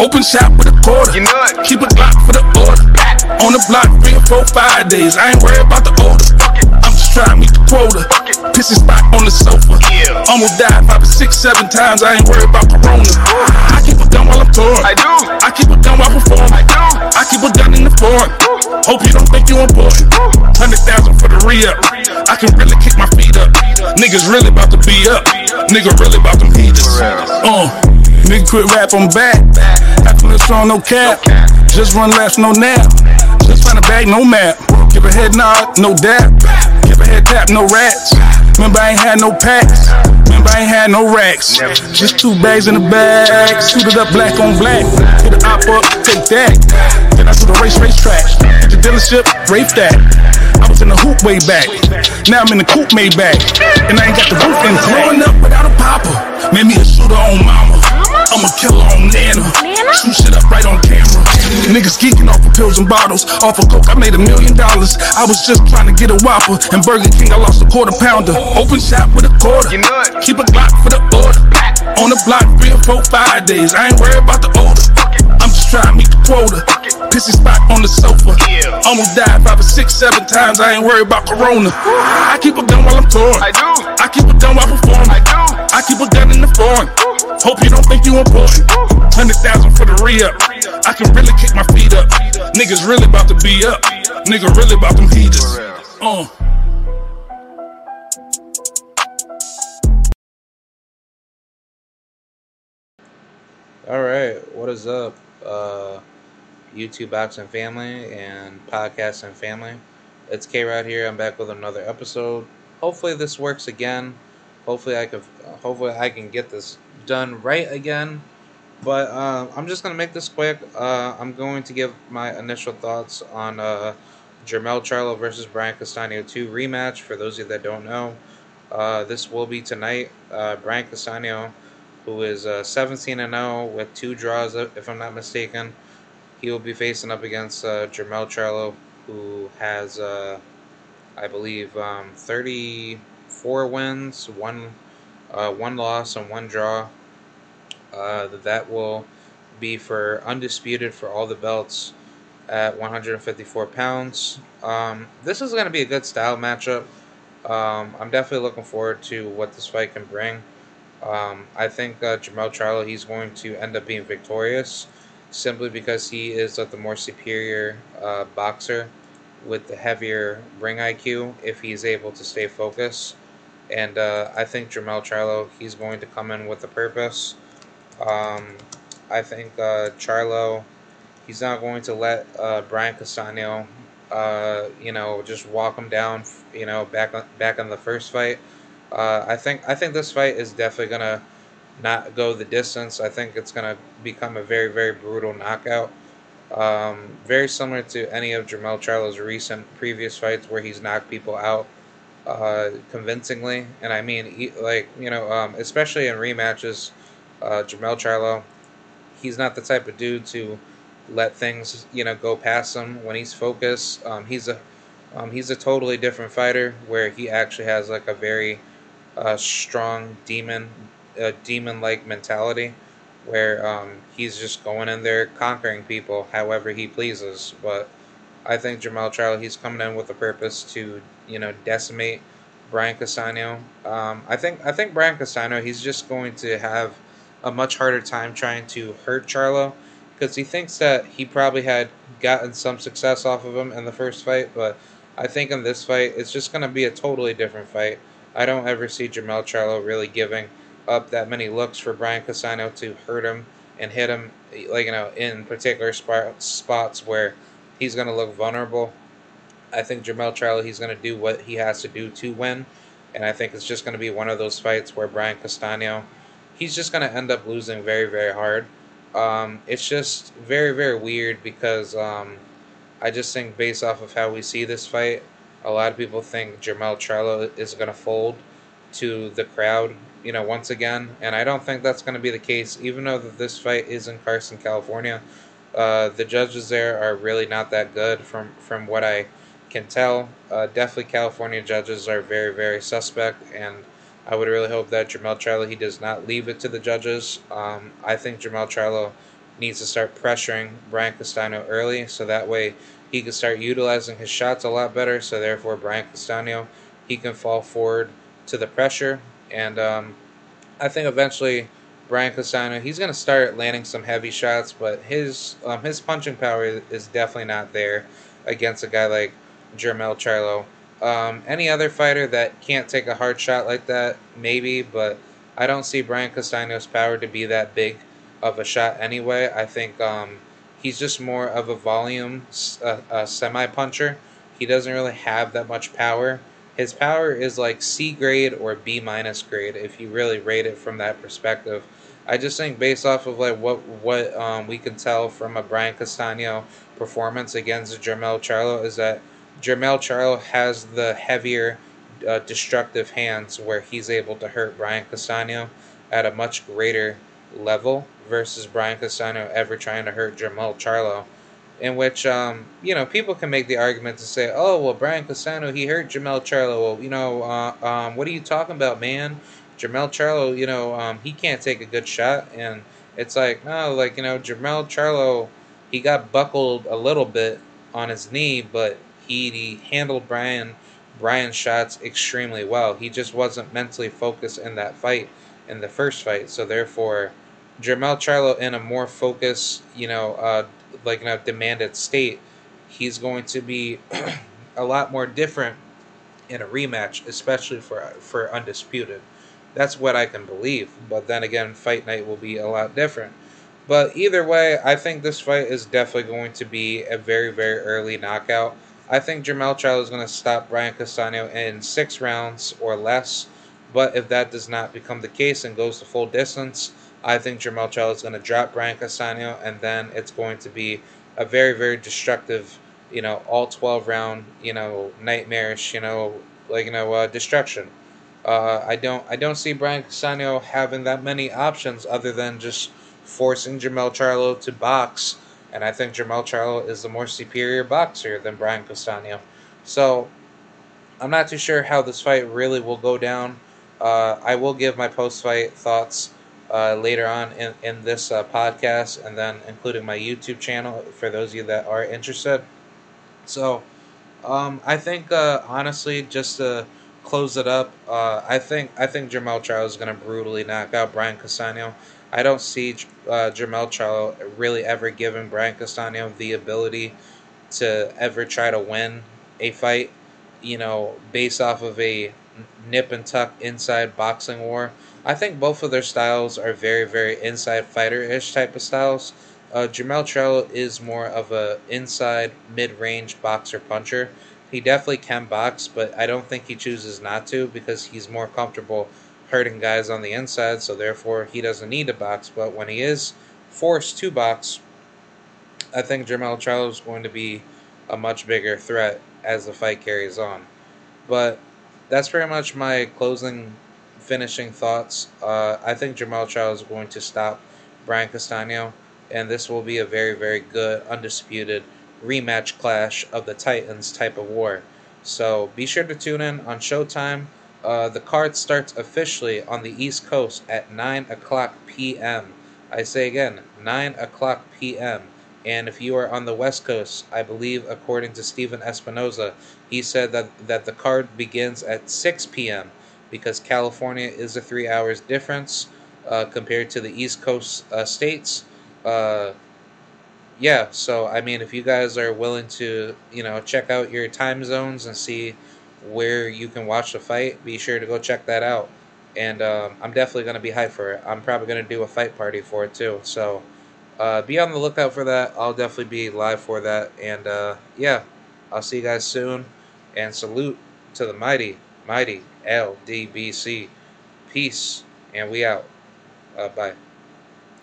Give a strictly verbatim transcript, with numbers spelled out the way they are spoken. Open shop with a quarter, you know it. Keep a block for the order. On the block, three or four, five days. I ain't worried about the order. I'm just trying to meet the quota. Pissing spot on the sofa. Almost died five or six, seven times. I ain't worried about Corona. I keep a gun while I'm touring. I do. I keep a gun while I'm performing. I do. I keep a gun in the foreign. Hope you don't think you important. Hundred thousand for the re-up. I can really kick my feet up. Niggas really about to be up. Nigga really about them heaters. Uh, nigga quit rap, I'm back. After this song, no cap. Just run laps, no nap. Just find a bag, no map. Give a head nod, no dap. Give a head tap, no rats. Remember I ain't had no packs. Remember I ain't had no racks. Just two bags in the bag. Shoot it up black on black. Hit the op up, take that. Then I do the race, racetrack. At the dealership, rape that. I was in the hoop way back. Now I'm in the coupe made back. And I ain't got the roof intact. Growing up without a papa made me a shooter on mama. I'm a killer on Nana. Shoot shit up right on camera. Niggas geeking off of pills and bottles. Off of coke I made a million dollars. I was just trying to get a Whopper. And Burger King I lost a quarter pounder. Open shop with a quarter. Keep a Glock for the order. On the block three or four, five days. I ain't worried about the order. I'm just trying to meet the quota. Pissy spot on the sofa. Almost died five or six, seven times. I ain't worried about Corona. I keep a gun while I'm touring. I do. I keep a gun while I'm performing. I do. I keep a gun in the foreign. Hope you don't think you important. Hundred thousand for the re-up. I can really kick my feet up. Niggas really about to be up. Nigga really about them heaters. Uh. All right, what is up? Uh, YouTube Boxing Family and Podcast and Family. It's K Rod here. I'm back with another episode. Hopefully this works again. Hopefully I can. Hopefully I can get this done right again. But uh, I'm just gonna make this quick. Uh, I'm going to give my initial thoughts on uh, Jermell Charlo versus Brian Castaño two rematch. For those of you that don't know, uh, this will be tonight. Uh, Brian Castaño, who is uh, seventeen and oh with two draws, if I'm not mistaken. He will be facing up against uh, Jermell Charlo, who has, uh, I believe, um, thirty-four wins, one uh, one loss, and one draw. Uh, that will be for undisputed for all the belts at one hundred fifty-four pounds. Um, this is going to be a good style matchup. Um, I'm definitely looking forward to what this fight can bring. Um, I think uh, Jermell Charlo, he's going to end up being victorious, simply because he is like, the more superior uh, boxer with the heavier ring I Q if he's able to stay focused. And uh, I think Jermell Charlo, he's going to come in with a purpose. Um, I think uh, Charlo, he's not going to let uh, Brian Castaño, uh, you know, just walk him down, you know, back on, back in the first fight. Uh, I think I think this fight is definitely gonna not go the distance. I think it's gonna become a very, very brutal knockout. Um, very similar to any of Jermell Charlo's recent previous fights where he's knocked people out uh, convincingly. And I mean, he, like you know, um, especially in rematches, uh, Jermell Charlo, he's not the type of dude to let things you know go past him when he's focused. Um, he's a um, he's a totally different fighter where he actually has like a very A strong demon, a demon-like mentality, where um, he's just going in there conquering people however he pleases. But I think Jermell Charlo, he's coming in with a purpose to, you know, decimate Brian Castaño. Um, I think I think Brian Castaño, he's just going to have a much harder time trying to hurt Charlo because he thinks that he probably had gotten some success off of him in the first fight. But I think in this fight, it's just going to be a totally different fight. I don't ever see Jermell Charlo really giving up that many looks for Brian Castaño to hurt him and hit him, like you know, in particular spot, spots where he's going to look vulnerable. I think Jermell Charlo, he's going to do what he has to do to win, and I think it's just going to be one of those fights where Brian Castaño, he's just going to end up losing very, very hard. Um, it's just very, very weird because um, I just think based off of how we see this fight, a lot of people think Jermell Charlo is going to fold to the crowd, you know, once again. And I don't think that's going to be the case, even though this fight is in Carson, California. Uh, the judges there are really not that good from, from what I can tell. Uh, definitely California judges are very, very suspect, and I would really hope that Jermell Charlo, he does not leave it to the judges. Um, I think Jermell Charlo needs to start pressuring Brian Castaño early, so that way he can start utilizing his shots a lot better, so therefore Brian Castaño, he can fall forward to the pressure, and um, I think eventually Brian Castaño, he's going to start landing some heavy shots, but his um, his punching power is definitely not there against a guy like Jermell Charlo. Um, any other fighter that can't take a hard shot like that, maybe, but I don't see Brian Castaño's power to be that big of a shot anyway. I think um, he's just more of a volume uh, a semi-puncher. He doesn't really have that much power. His power is like C grade or B minus grade if you really rate it from that perspective. I just think based off of like what what um, we can tell from a Brian Castaño performance against Jermell Charlo is that Jermell Charlo has the heavier uh, destructive hands where he's able to hurt Brian Castaño at a much greater level versus Brian Castaño ever trying to hurt Jermell Charlo. In which, um, you know, people can make the argument to say, oh, well, Brian Castaño, he hurt Jermell Charlo. Well, you know, uh, um, what are you talking about, man? Jermell Charlo, you know, um, he can't take a good shot. And it's like, no, like, you know, Jermell Charlo, he got buckled a little bit on his knee, but he, he handled Brian Brian's shots extremely well. He just wasn't mentally focused in that fight, in the first fight. So, therefore, Jermell Charlo in a more focused, you know, uh, like in a demanded state, he's going to be a lot more different in a rematch, especially for for Undisputed. That's what I can believe. But then again, Fight Night will be a lot different. But either way, I think this fight is definitely going to be a very, very early knockout. I think Jermell Charlo is going to stop Brian Castaño in six rounds or less. But if that does not become the case and goes to full distance, I think Jermell Charlo is going to drop Brian Castaño, and then it's going to be a very, very destructive, you know, all twelve round, you know, nightmarish, you know, like, you know, uh, destruction. Uh, I don't, I don't see Brian Castaño having that many options other than just forcing Jermell Charlo to box, and I think Jermell Charlo is the more superior boxer than Brian Castaño. So I'm not too sure how this fight really will go down. Uh, I will give my post-fight thoughts Uh, later on in, in this uh, podcast, and then including my YouTube channel for those of you that are interested. So um, I think uh, honestly, just to close it up, uh, I think I think Jermell Charlo is going to brutally knock out Brian Castaño. I don't see uh, Jermell Charlo really ever giving Brian Castaño the ability to ever try to win a fight, you know, based off of a nip and tuck inside boxing war. I think both of their styles are very, very inside fighter-ish type of styles. Uh, Jermell Charlo is more of a inside mid-range boxer puncher. He definitely can box, but I don't think he chooses not to because he's more comfortable hurting guys on the inside, so therefore he doesn't need to box. But when he is forced to box, I think Jermell Charlo is going to be a much bigger threat as the fight carries on. But that's pretty much my closing, finishing thoughts. Uh, I think Jermell Charlo is going to stop Brian Castaño, and this will be a very, very good, undisputed rematch clash of the Titans type of war. So be sure to tune in on Showtime. Uh, the card starts officially on the East Coast at nine o'clock p m I say again, nine o'clock p m And if you are on the West Coast, I believe, according to Stephen Espinoza, he said that, that the card begins at six p m because California is a three hours difference uh, compared to the East Coast uh, states. Uh, yeah, so, I mean, if you guys are willing to, you know, check out your time zones and see where you can watch the fight, be sure to go check that out. And um, I'm definitely going to be hyped for it. I'm probably going to do a fight party for it, too, so Uh, be on the lookout for that. I'll definitely be live for that. And, uh, yeah, I'll see you guys soon. And salute to the mighty, mighty L D B C. Peace. And we out. Uh, bye.